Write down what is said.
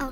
Okay.